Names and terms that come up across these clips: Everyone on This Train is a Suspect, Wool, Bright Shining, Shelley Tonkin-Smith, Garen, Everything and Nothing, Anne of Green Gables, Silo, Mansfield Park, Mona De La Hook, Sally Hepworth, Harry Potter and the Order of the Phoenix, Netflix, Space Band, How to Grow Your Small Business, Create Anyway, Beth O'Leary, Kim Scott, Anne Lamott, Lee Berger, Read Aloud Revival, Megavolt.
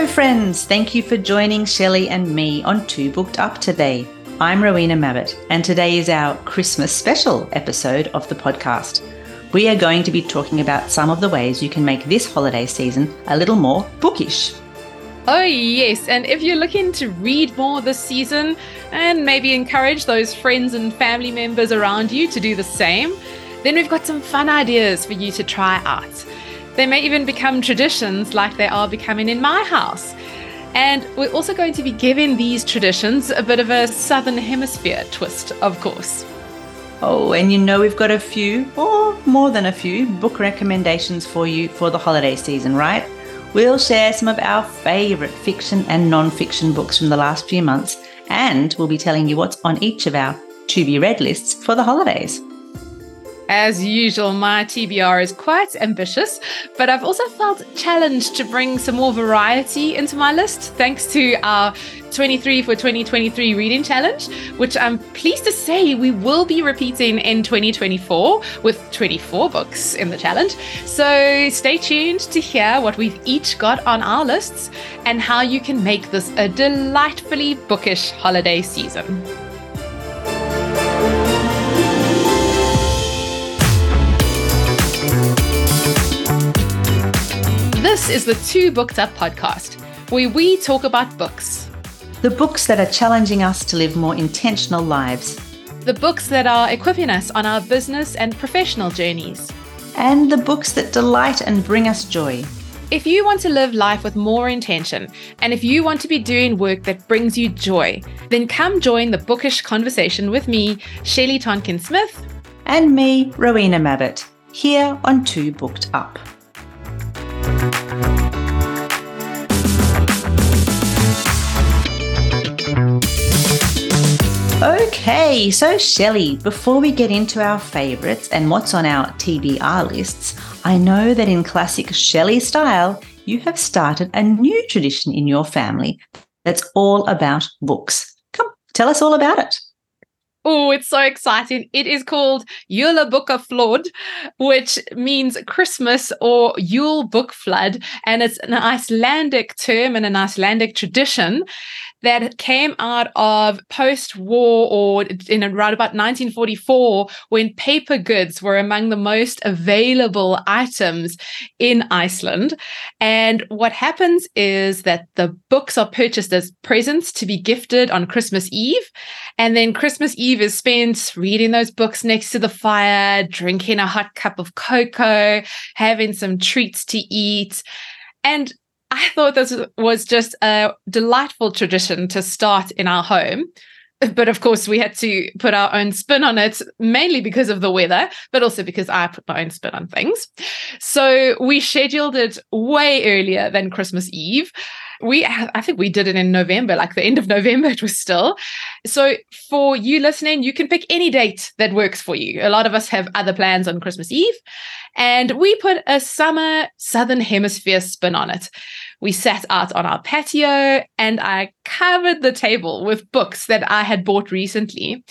Hello friends, thank you for joining Shelley and me on Two Booked Up today. I'm Rowena Mabbott and today is our Christmas special episode of the podcast. We are going to be talking about some of the ways you can make this holiday season a little more bookish. Oh yes, and if you're looking to read more this season and maybe encourage those friends and family members around you to do the same, then we've got some fun ideas for you to try out. They may even become traditions like they are becoming in my house. And we're also going to be giving these traditions a bit of a Southern Hemisphere twist, of course. Oh, and you know we've got a few, or more than a few, book recommendations for you for the holiday season, right? We'll share some of our favourite fiction and non-fiction books from the last few months, and we'll be telling you what's on each of our to-be-read lists for the holidays. As usual, my TBR is quite ambitious, but I've also felt challenged to bring some more variety into my list thanks to our 23 for 2023 reading challenge, which I'm pleased to say we will be repeating in 2024 with 24 books in the challenge. So stay tuned to hear what we've each got on our lists and how you can make this a delightfully bookish holiday season. This is the Two Booked Up podcast, where we talk about books. The books that are challenging us to live more intentional lives. The books that are equipping us on our business and professional journeys. And the books that delight and bring us joy. If you want to live life with more intention, and if you want to be doing work that brings you joy, then come join the bookish conversation with me, Shelley Tonkin-Smith. And me, Rowena Mabbott, here on Two Booked Up. Okay, so Shelley, before we get into our favourites and what's on our TBR lists, I know that in classic Shelley style, you have started a new tradition in your family that's all about books. Come, tell us all about it. Oh, it's so exciting. It is called Jólabókaflóð, which means Christmas or Yule book flood. And it's an Icelandic term and an Icelandic tradition that came out of post-war or in around about 1944 when paper goods were among the most available items in Iceland. And what happens is that the books are purchased as presents to be gifted on Christmas Eve. And then Christmas Eve is spent reading those books next to the fire, drinking a hot cup of cocoa, having some treats to eat. And I thought this was just a delightful tradition to start in our home. But of course, we had to put our own spin on it, mainly because of the weather, but also because I put my own spin on things. So we scheduled it way earlier than Christmas Eve. I think we did it in November, like the end of November it was still. So for you listening, you can pick any date that works for you. A lot of us have other plans on Christmas Eve. And we put a summer Southern Hemisphere spin on it. We sat out on our patio and I covered the table with books that I had bought recently.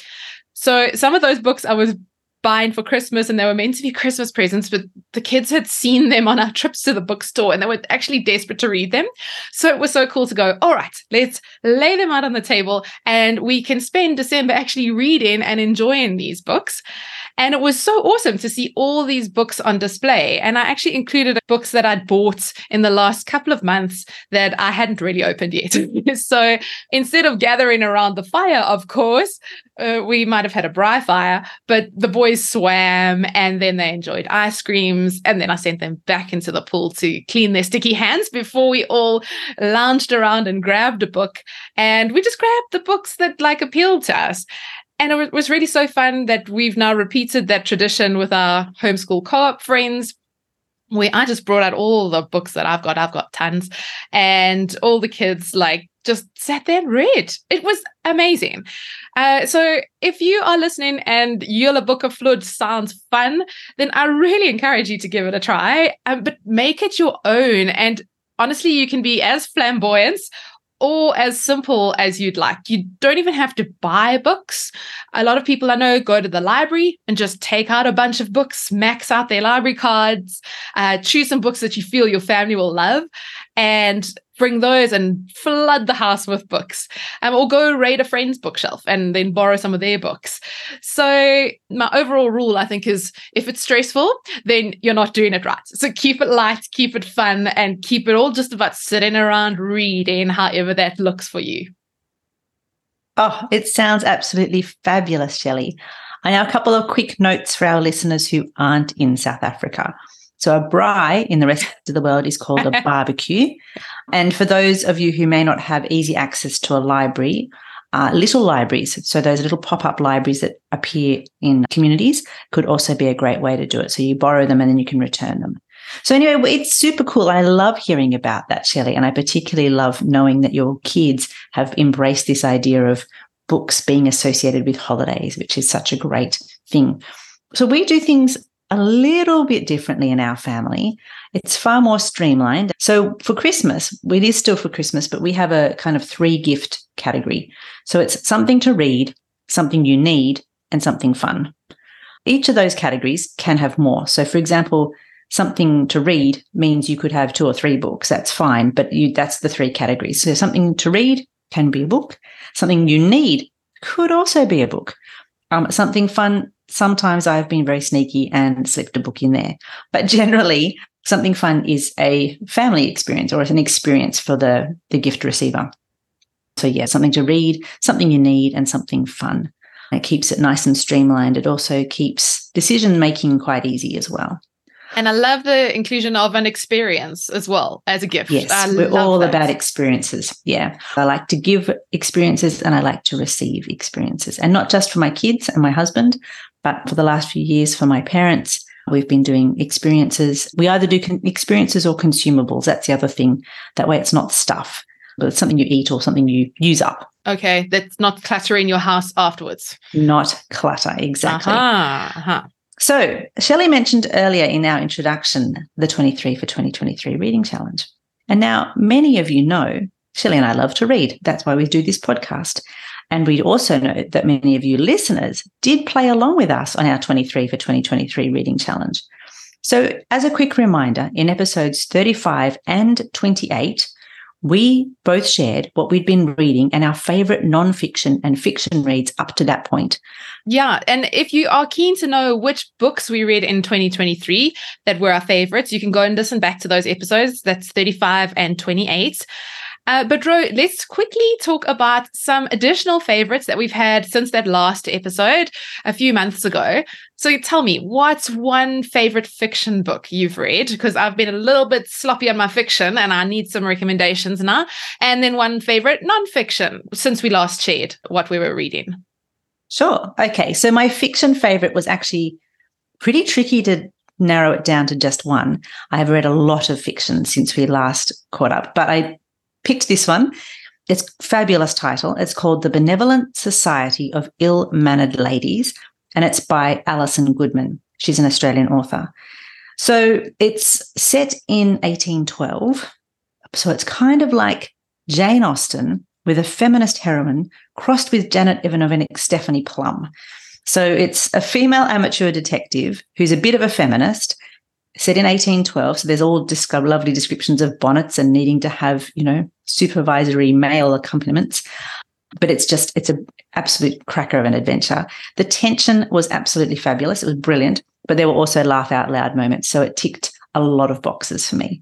So some of those books I was buying for Christmas and they were meant to be Christmas presents, but the kids had seen them on our trips to the bookstore and they were actually desperate to read them. So it was so cool to go, all right, let's lay them out on the table and we can spend December actually reading and enjoying these books. And it was so awesome to see all these books on display. And I actually included books that I'd bought in the last couple of months that I hadn't really opened yet. So instead of gathering around the fire, of course, we might have had a braai fire, but the boys swam and then they enjoyed ice creams. And then I sent them back into the pool to clean their sticky hands before we all lounged around and grabbed a book. And we just grabbed the books that like appealed to us. And it was really so fun that we've now repeated that tradition with our homeschool co-op friends, where I just brought out all the books that I've got. I've got tons. And all the kids like just sat there and read. It was amazing. So if you are listening and Jólabókaflóð sounds fun, then I really encourage you to give it a try. But make it your own. And honestly, you can be as flamboyant or as simple as you'd like. You don't even have to buy books. A lot of people I know go to the library and just take out a bunch of books, max out their library cards, choose some books that you feel your family will love, and bring those and flood the house with books, or go raid a friend's bookshelf and then borrow some of their books. So my overall rule, I think, is if it's stressful, then you're not doing it right. So keep it light, keep it fun, and keep it all just about sitting around reading, however that looks for you. Oh, it sounds absolutely fabulous, Shelley. And now a couple of quick notes for our listeners who aren't in South Africa. So a braai in the rest of the world is called a barbecue. And for those of you who may not have easy access to a library, little libraries, so those little pop-up libraries that appear in communities, could also be a great way to do it. So you borrow them and then you can return them. So anyway, it's super cool. I love hearing about that, Shelley, and I particularly love knowing that your kids have embraced this idea of books being associated with holidays, which is such a great thing. So we do things a little bit differently in our family. It's far more streamlined. So for Christmas, it is still for Christmas, but we have a kind of 3-gift category. So it's something to read, something you need, and something fun. Each of those categories can have more. So for example, something to read means you could have 2 or 3 books. That's fine, but that's the 3 categories. So something to read can be a book. Something you need could also be a book. Something fun, sometimes I've been very sneaky and slipped a book in there. But generally, something fun is a family experience or an experience for the gift receiver. So, yeah, something to read, something you need, and something fun. It keeps it nice and streamlined. It also keeps decision-making quite easy as well. And I love the inclusion of an experience as well as a gift. Yes, we're all about experiences. Yeah. I like to give experiences and I like to receive experiences. And not just for my kids and my husband, but for the last few years for my parents, we've been doing experiences. We either do experiences or consumables. That's the other thing. That way it's not stuff, but it's something you eat or something you use up. Okay. That's not cluttering your house afterwards. Not clutter. Exactly. So Shelley mentioned earlier in our introduction the 23 for 2023 reading challenge. And now many of you know Shelley and I love to read. That's why we do this podcast. And we also know that many of you listeners did play along with us on our 23 for 2023 reading challenge. So as a quick reminder, in episodes 35 and 28, we both shared what we'd been reading and our favourite non-fiction and fiction reads up to that point. Yeah, and if you are keen to know which books we read in 2023 that were our favourites, you can go and listen back to those episodes. That's 35 and 28. But Ro, let's quickly talk about some additional favourites that we've had since that last episode a few months ago. So tell me, what's one favourite fiction book you've read? Because I've been a little bit sloppy on my fiction and I need some recommendations now. And then one favourite non-fiction since we last shared what we were reading. Sure. Okay. So my fiction favourite was actually pretty tricky to narrow it down to just one. I have read a lot of fiction since we last caught up, but I picked this one. It's a fabulous title. It's called The Benevolent Society of Ill-Mannered Ladies, and it's by Alison Goodman. She's an Australian author. So it's set in 1812. So it's kind of like Jane Austen with a feminist heroine crossed with Janet Ivanovic's Stephanie Plum. So it's a female amateur detective who's a bit of a feminist, set in 1812, so there's all lovely descriptions of bonnets and needing to have, supervisory male accompaniments. But it's an absolute cracker of an adventure. The tension was absolutely fabulous. It was brilliant, but there were also laugh-out-loud moments, so it ticked a lot of boxes for me.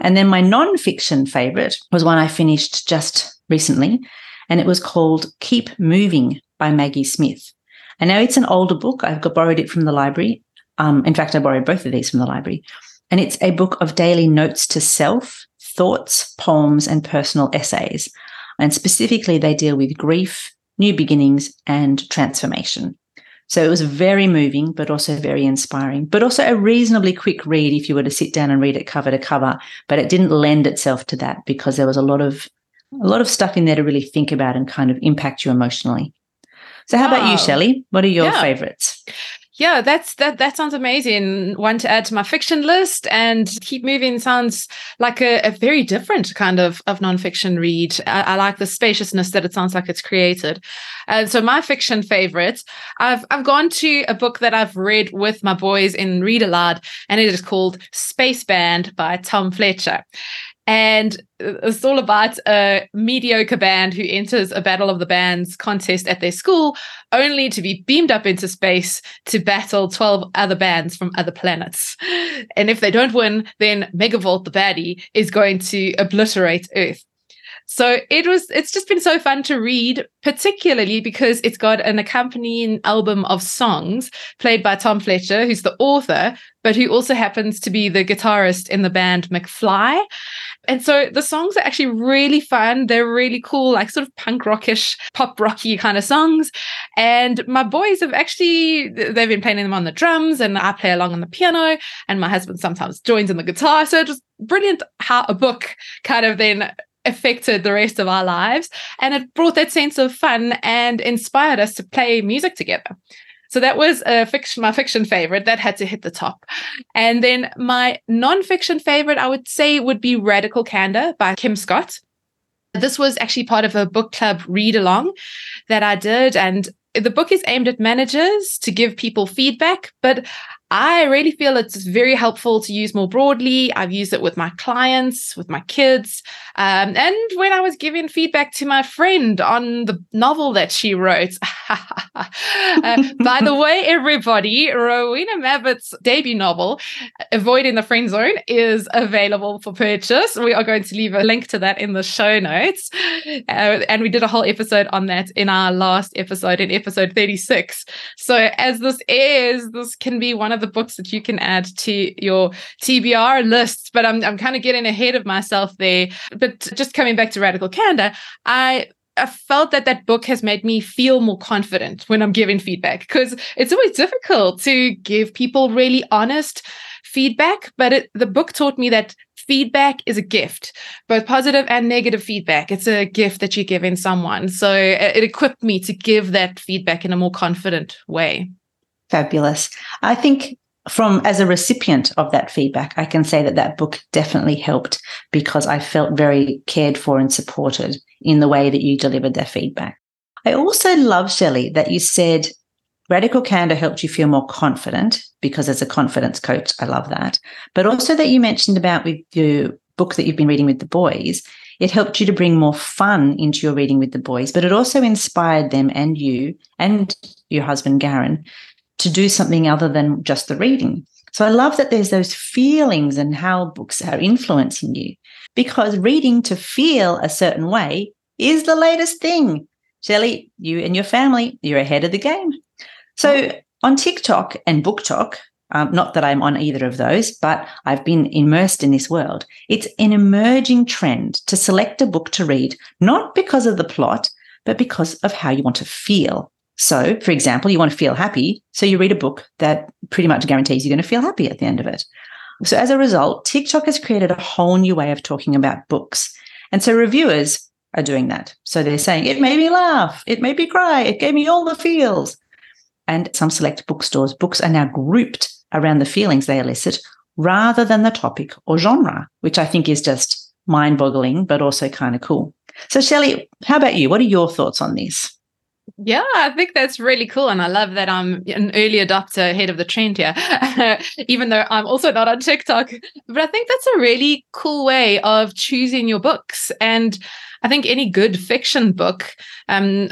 And then my non-fiction favourite was one I finished just recently, and it was called Keep Moving by Maggie Smith. And now it's an older book. I've borrowed it from the library. In fact, I borrowed both of these from the library. And it's a book of daily notes to self, thoughts, poems, and personal essays. And specifically, they deal with grief, new beginnings, and transformation. So it was very moving, but also very inspiring, but also a reasonably quick read if you were to sit down and read it cover to cover. But it didn't lend itself to that because there was a lot of stuff in there to really think about and kind of impact you emotionally. So how about you, Shelley? What are your favourites? Yeah, that sounds amazing. One to add to my fiction list, and Keep Moving sounds like a very different kind of nonfiction read. I like the spaciousness that it sounds like it's created. And so my fiction favorite, I've gone to a book that I've read with my boys in Read Aloud, and it is called Space Band by Tom Fletcher. And it's all about a mediocre band who enters a Battle of the Bands contest at their school, only to be beamed up into space to battle 12 other bands from other planets. And if they don't win, then Megavolt the baddie is going to obliterate Earth. So it's just been so fun to read, particularly because it's got an accompanying album of songs played by Tom Fletcher, who's the author, but who also happens to be the guitarist in the band McFly. And so the songs are actually really fun. They're really cool, like sort of punk rockish, pop rocky kind of songs. And my boys have actually, they've been playing them on the drums, and I play along on the piano, and my husband sometimes joins in the guitar. So just brilliant how a book kind of then affected the rest of our lives, and it brought that sense of fun and inspired us to play music together. So that was my fiction favorite that had to hit the top. And then my non-fiction favorite, I would say, would be Radical Candor by Kim Scott. This was actually part of a book club read along that I did, and the book is aimed at managers to give people feedback, but I really feel it's very helpful to use more broadly. I've used it with my clients, with my kids, and when I was giving feedback to my friend on the novel that she wrote. By the way, everybody, Rowena Mabbott's debut novel, Avoiding the Friend Zone, is available for purchase. We are going to leave a link to that in the show notes. And we did a whole episode on that in our last episode, in episode 36. So as this airs, this can be one of the books that you can add to your TBR lists, but I'm kind of getting ahead of myself there. But just coming back to Radical Candor, I felt that book has made me feel more confident when I'm giving feedback, because it's always difficult to give people really honest feedback, but the book taught me that feedback is a gift, both positive and negative feedback. It's a gift that you're giving someone. So it equipped me to give that feedback in a more confident way. Fabulous. I think as a recipient of that feedback, I can say that book definitely helped, because I felt very cared for and supported in the way that you delivered that feedback. I also love, Shelley, that you said Radical Candor helped you feel more confident, because as a confidence coach, I love that. But also that you mentioned about with your book that you've been reading with the boys, it helped you to bring more fun into your reading with the boys, but it also inspired them and you and your husband, Garen, to do something other than just the reading. So I love that there's those feelings and how books are influencing you, because reading to feel a certain way is the latest thing. Shelley, you and your family, you're ahead of the game. So on TikTok and Book Talk, not that I'm on either of those, but I've been immersed in this world. It's an emerging trend to select a book to read, not because of the plot, but because of how you want to feel. So, for example, you want to feel happy, so you read a book that pretty much guarantees you're going to feel happy at the end of it. So as a result, TikTok has created a whole new way of talking about books. And so reviewers are doing that. So they're saying, it made me laugh, it made me cry, it gave me all the feels. And some select bookstores, books are now grouped around the feelings they elicit rather than the topic or genre, which I think is just mind-boggling, but also kind of cool. So, Shelley, how about you? What are your thoughts on this? Yeah, I think that's really cool. And I love that I'm an early adopter ahead of the trend here, even though I'm also not on TikTok. But I think that's a really cool way of choosing your books. And I think any good fiction book, I'm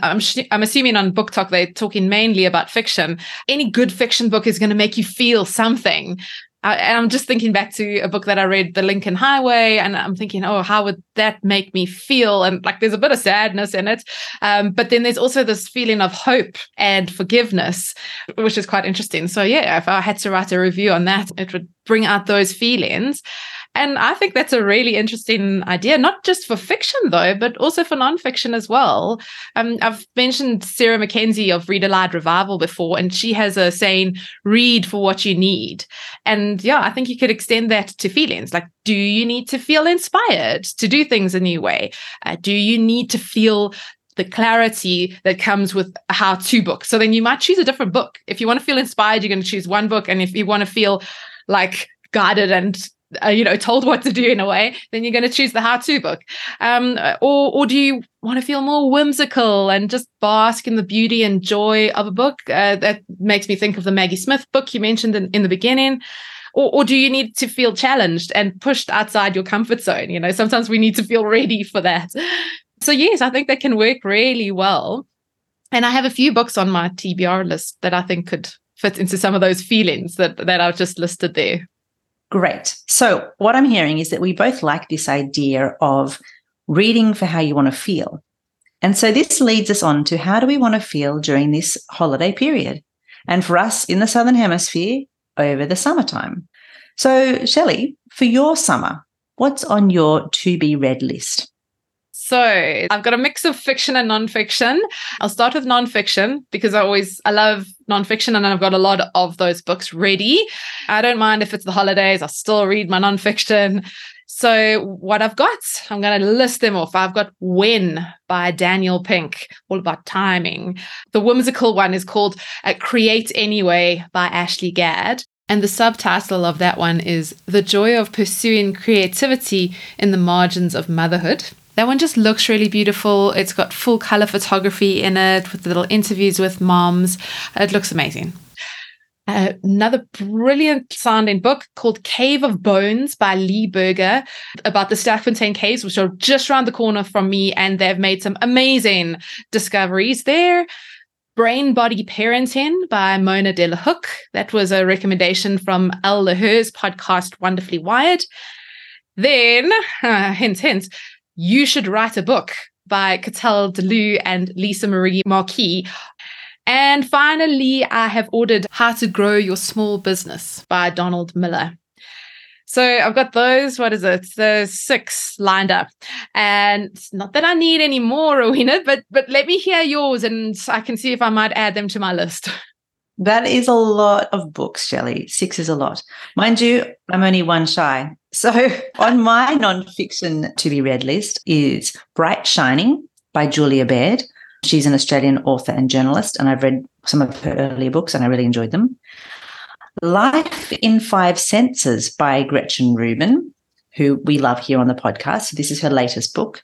assuming on Book Talk they're talking mainly about fiction, any good fiction book is going to make you feel something. And I'm just thinking back to a book that I read, The Lincoln Highway, and I'm thinking, oh, how would that make me feel? And like, there's a bit of sadness in it. But then there's also this feeling of hope and forgiveness, which is quite interesting. So yeah, if I had to write a review on that, it would bring out those feelings. And I think that's a really interesting idea, not just for fiction, though, but also for nonfiction as well. I've mentioned Sarah McKenzie of Read Aloud Revival before, and she has a saying, read for what you need. And yeah, I think you could extend that to feelings. Like, do you need to feel inspired to do things a new way? Do you need to feel the clarity that comes with a how-to book? So then you might choose a different book. If you want to feel inspired, you're going to choose one book. And if you want to feel like guided and told what to do in a way, then you're going to choose the how-to book. Or do you want to feel more whimsical and just bask in the beauty and joy of a book? That makes me think of the Maggie Smith book you mentioned in the beginning. Or do you need to feel challenged and pushed outside your comfort zone? You know, sometimes we need to feel ready for that. So yes, I think that can work really well. And I have a few books on my TBR list that I think could fit into some of those feelings that I've just listed there. Great. So what I'm hearing is that we both like this idea of reading for how you want to feel. And so this leads us on to how do we want to feel during this holiday period? And for us in the Southern Hemisphere, over the summertime. So, Shelley, for your summer, what's on your to-be-read list? So I've got a mix of fiction and nonfiction. I'll start with nonfiction because I love nonfiction, and I've got a lot of those books ready. I don't mind if it's the holidays, I still read my nonfiction. So what I've got, I'm going to list them off. I've got When by Daniel Pink, all about timing. The whimsical one is called Create Anyway by Ashley Gadd. And the subtitle of that one is The Joy of Pursuing Creativity in the Margins of Motherhood. That one just looks really beautiful. It's got full color photography in it with little interviews with moms. It looks amazing. Another brilliant sounding book called Cave of Bones by Lee Berger about the Stachfontein Caves, which are just around the corner from me, and they've made some amazing discoveries there. Brain Body Parenting by Mona De La Hook. That was a recommendation from Elle LaHer's podcast, Wonderfully Wired. Then, hint, hint, You Should Write a Book by Catel DeLu and Lisa Marie Marquis. And finally, I have ordered How to Grow Your Small Business by Donald Miller. So I've got those, those 6 lined up. And it's not that I need any more, Rowena, but let me hear yours and I can see if I might add them to my list. That is a lot of books, Shelley. 6 is a lot. Mind you, I'm only one shy. So on my nonfiction to-be-read list is Bright Shining by Julia Baird. She's an Australian author and journalist, and I've read some of her earlier books and I really enjoyed them. Life in 5 Senses by Gretchen Rubin, who we love here on the podcast. So this is her latest book.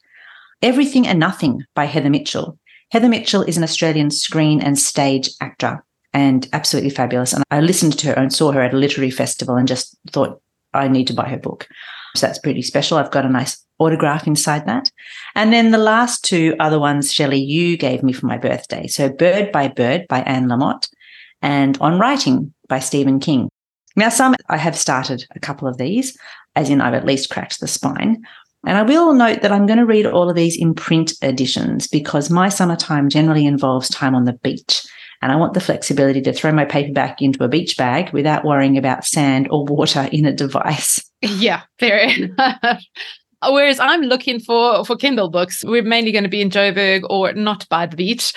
Everything and Nothing by Heather Mitchell. Heather Mitchell is an Australian screen and stage actor and absolutely fabulous. And I listened to her and saw her at a literary festival and just thought, I need to buy her book. So that's pretty special. I've got a nice autograph inside that. And then the last 2 other ones, Shelley, you gave me for my birthday. So Bird by Anne Lamott and On Writing by Stephen King. Now, some I have started a couple of these, as in I've at least cracked the spine. And I will note that I'm going to read all of these in print editions because my summertime generally involves time on the beach. And I want the flexibility to throw my paperback into a beach bag without worrying about sand or water in a device. Yeah, fair enough. Whereas I'm looking for Kindle books. We're mainly going to be in Joburg or not by the beach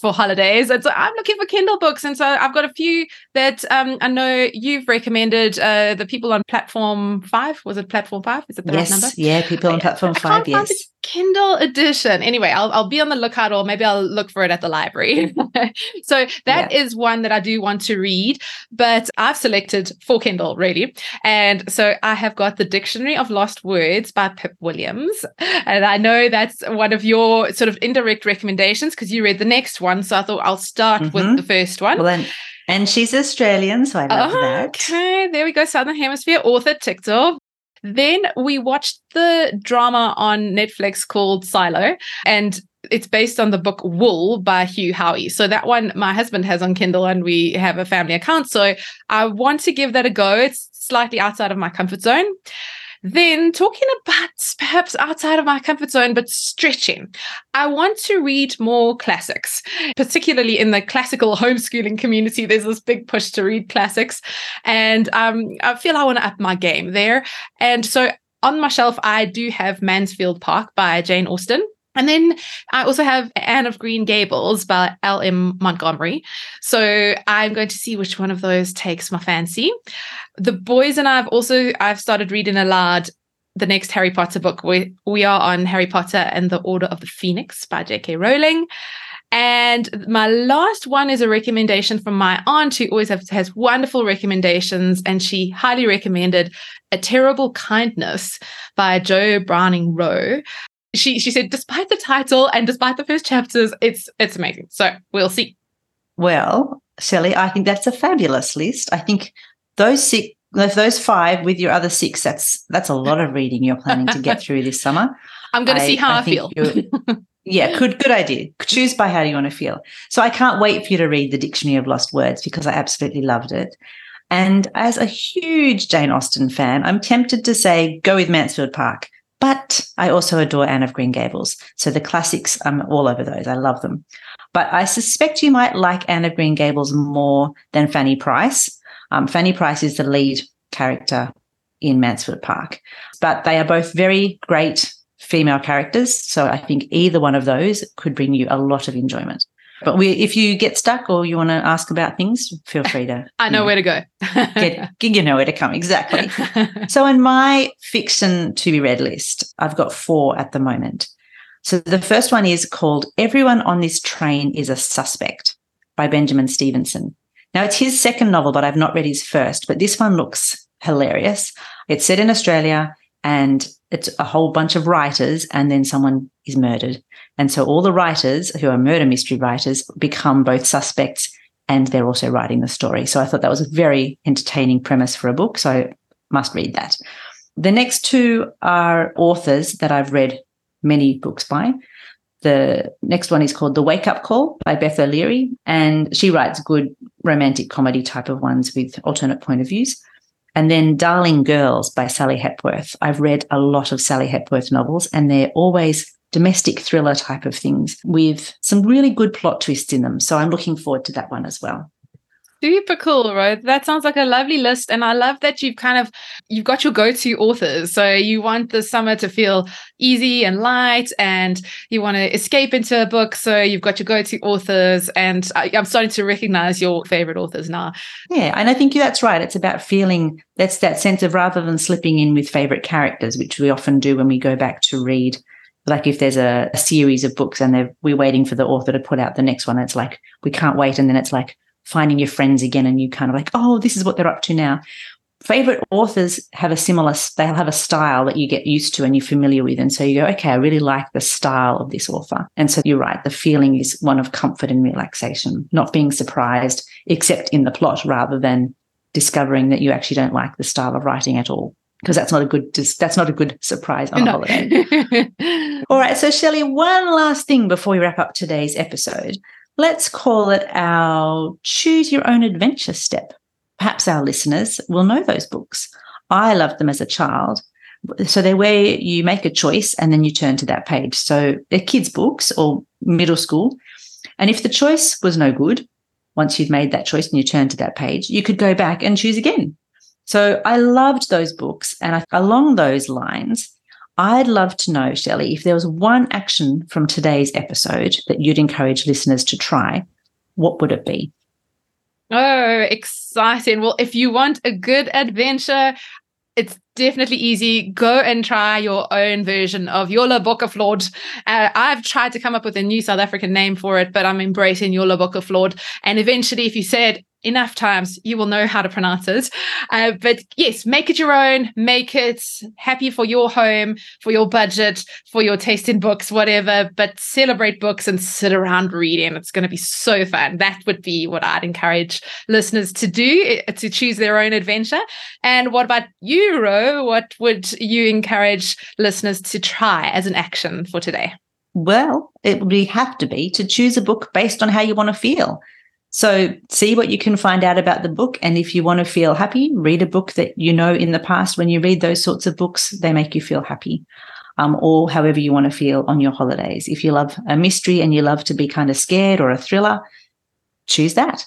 for holidays. And so I'm looking for Kindle books. And so I've got a few that I know you've recommended, the people on Platform 5. Was it Platform 5? Is it the right number? Yeah, people on Platform 5, yes. The Kindle edition. Anyway, I'll be on the lookout, or maybe I'll look for it at the library. So that is one that I do want to read, but I've selected for Kindle, really. And so I have got The Dictionary of Lost Words by Pip Williams. And I know that's one of your sort of indirect recommendations because you read the next one. So I thought I'll start with the first one. Well, and she's Australian, so I love that. Okay, there we go. Southern Hemisphere author, TikTok. Then we watched the drama on Netflix called Silo, and it's based on the book Wool by Hugh Howey. So that one my husband has on Kindle and we have a family account. So I want to give that a go. It's slightly outside of my comfort zone. Then, talking about perhaps outside of my comfort zone, but stretching, I want to read more classics, particularly in the classical homeschooling community. There's this big push to read classics, and I feel I want to up my game there. And so on my shelf, I do have Mansfield Park by Jane Austen. And then I also have Anne of Green Gables by L.M. Montgomery. So I'm going to see which one of those takes my fancy. The boys and I have I've started reading aloud the next Harry Potter book. We are on Harry Potter and the Order of the Phoenix by J.K. Rowling. And my last one is a recommendation from my aunt who always has wonderful recommendations. And she highly recommended A Terrible Kindness by Jo Browning Rowe. She said, despite the title and despite the first chapters, it's amazing. So we'll see. Well, Shelley, I think that's a fabulous list. I think those 6 If those five with your other six, that's a lot of reading you're planning to get through this summer. I'm going to see how I feel. Yeah, good idea. Choose by how you want to feel. So I can't wait for you to read The Dictionary of Lost Words because I absolutely loved it. And as a huge Jane Austen fan, I'm tempted to say go with Mansfield Park, but I also adore Anne of Green Gables. So the classics, I'm all over those. I love them. But I suspect you might like Anne of Green Gables more than Fanny Price. Fanny Price is the lead character in Mansfield Park, but they are both very great female characters, so I think either one of those could bring you a lot of enjoyment. But if you get stuck or you want to ask about things, feel free to. I know where to go. You know where to come, exactly. So in my fiction to be read list, I've got four at the moment. So the first one is called Everyone on This Train is a Suspect by Benjamin Stevenson. Now, it's his second novel, but I've not read his first, but this one looks hilarious. It's set in Australia and it's a whole bunch of writers and then someone is murdered. And so all the writers who are murder mystery writers become both suspects and they're also writing the story. So I thought that was a very entertaining premise for a book, so I must read that. The next two are authors that I've read many books by. The next one is called The Wake Up Call by Beth O'Leary, and she writes good romantic comedy type of ones with alternate point of views. And then Darling Girls by Sally Hepworth. I've read a lot of Sally Hepworth novels and they're always domestic thriller type of things with some really good plot twists in them. So I'm looking forward to that one as well. Super cool, Ro. That sounds like a lovely list. And I love that you've got your go-to authors. So you want the summer to feel easy and light and you want to escape into a book. So you've got your go-to authors and I'm starting to recognize your favorite authors now. Yeah. And I think that's right. It's about feeling that's that sense of rather than slipping in with favorite characters, which we often do when we go back to read. Like if there's a series of books and we're waiting for the author to put out the next one, it's like, we can't wait. And then it's like, finding your friends again and you kind of like, oh, this is what they're up to now. Favorite authors have they'll have a style that you get used to and you're familiar with. And so you go, okay, I really like the style of this author. And so you're right. The feeling is one of comfort and relaxation, not being surprised except in the plot rather than discovering that you actually don't like the style of writing at all. Because that's not a good surprise on a holiday. All right. So Shelley, one last thing before we wrap up today's episode. Let's call it our choose your own adventure step. Perhaps our listeners will know those books. I loved them as a child. So they're where you make a choice and then you turn to that page. So they're kids' books or middle school. And if the choice was no good, once you've made that choice and you turn to that page, you could go back and choose again. So I loved those books. And along those lines, I'd love to know, Shelley, if there was one action from today's episode that you'd encourage listeners to try, what would it be? Oh, exciting. Well, if you want a good adventure, it's definitely easy. Go and try your own version of Jólabókaflóð. I've tried to come up with a new South African name for it, but I'm embracing Jólabókaflóð. And eventually, if you say it enough times, you will know how to pronounce it. But yes, make it your own, make it happy for your home, for your budget, for your taste in books, whatever, but celebrate books and sit around reading. It's going to be so fun. That would be what I'd encourage listeners to do, to choose their own adventure. And what about you, Ro? What would you encourage listeners to try as an action for today? Well, it would have to be to choose a book based on how you want to feel. So see what you can find out about the book. And if you want to feel happy, read a book that you know in the past when you read those sorts of books, they make you feel happy, or however you want to feel on your holidays. If you love a mystery and you love to be kind of scared or a thriller, choose that.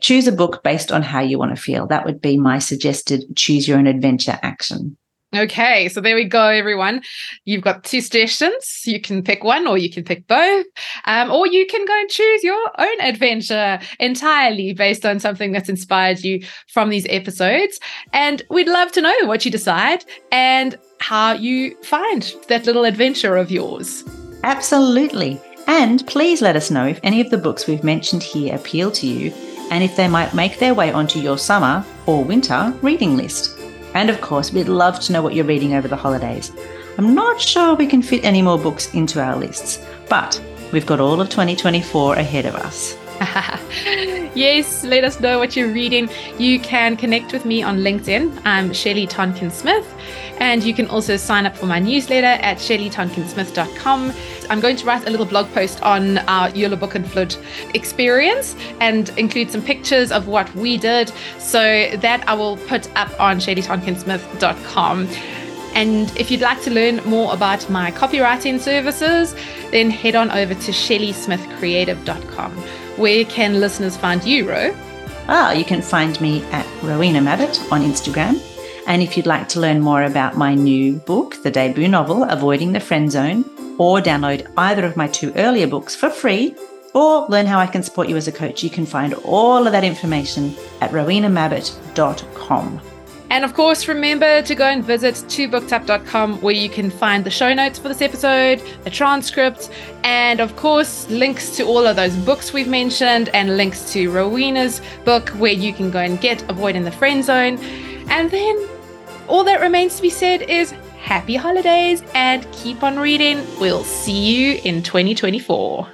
Choose a book based on how you want to feel. That would be my suggested choose your own adventure action. Okay, so there we go, everyone. You've got two suggestions. You can pick one or you can pick both, or you can go and choose your own adventure entirely based on something that's inspired you from these episodes. And we'd love to know what you decide and how you find that little adventure of yours. Absolutely. And please let us know if any of the books we've mentioned here appeal to you and if they might make their way onto your summer or winter reading list. And, of course, we'd love to know what you're reading over the holidays. I'm not sure we can fit any more books into our lists, but we've got all of 2024 ahead of us. Yes, let us know what you're reading. You can connect with me on LinkedIn. I'm Shelley Tonkin-Smith. And you can also sign up for my newsletter at shelleytonkinsmith.com. I'm going to write a little blog post on our Jólabókaflóð experience and include some pictures of what we did. So that I will put up on shelleytonkinsmith.com. And if you'd like to learn more about my copywriting services, then head on over to shelleysmithcreative.com. Where can listeners find you, Ro? You can find me at Rowena Mabbott on Instagram. And if you'd like to learn more about my new book, the debut novel, Avoiding the Friend Zone, or download either of my two earlier books for free, or learn how I can support you as a coach, you can find all of that information at rowenamabbott.com. And of course, remember to go and visit twobookedup.com, where you can find the show notes for this episode, the transcript, and of course, links to all of those books we've mentioned and links to Rowena's book, where you can go and get Avoiding the Friend Zone. And then all that remains to be said is happy holidays and keep on reading. We'll see you in 2024.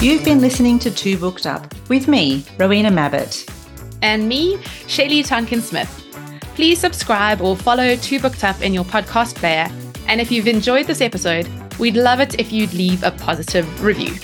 You've been listening to Two Booked Up with me, Rowena Mabbott. And me, Shelley Tonkin-Smith. Please subscribe or follow Two Booked Up in your podcast player. And if you've enjoyed this episode, we'd love it if you'd leave a positive review.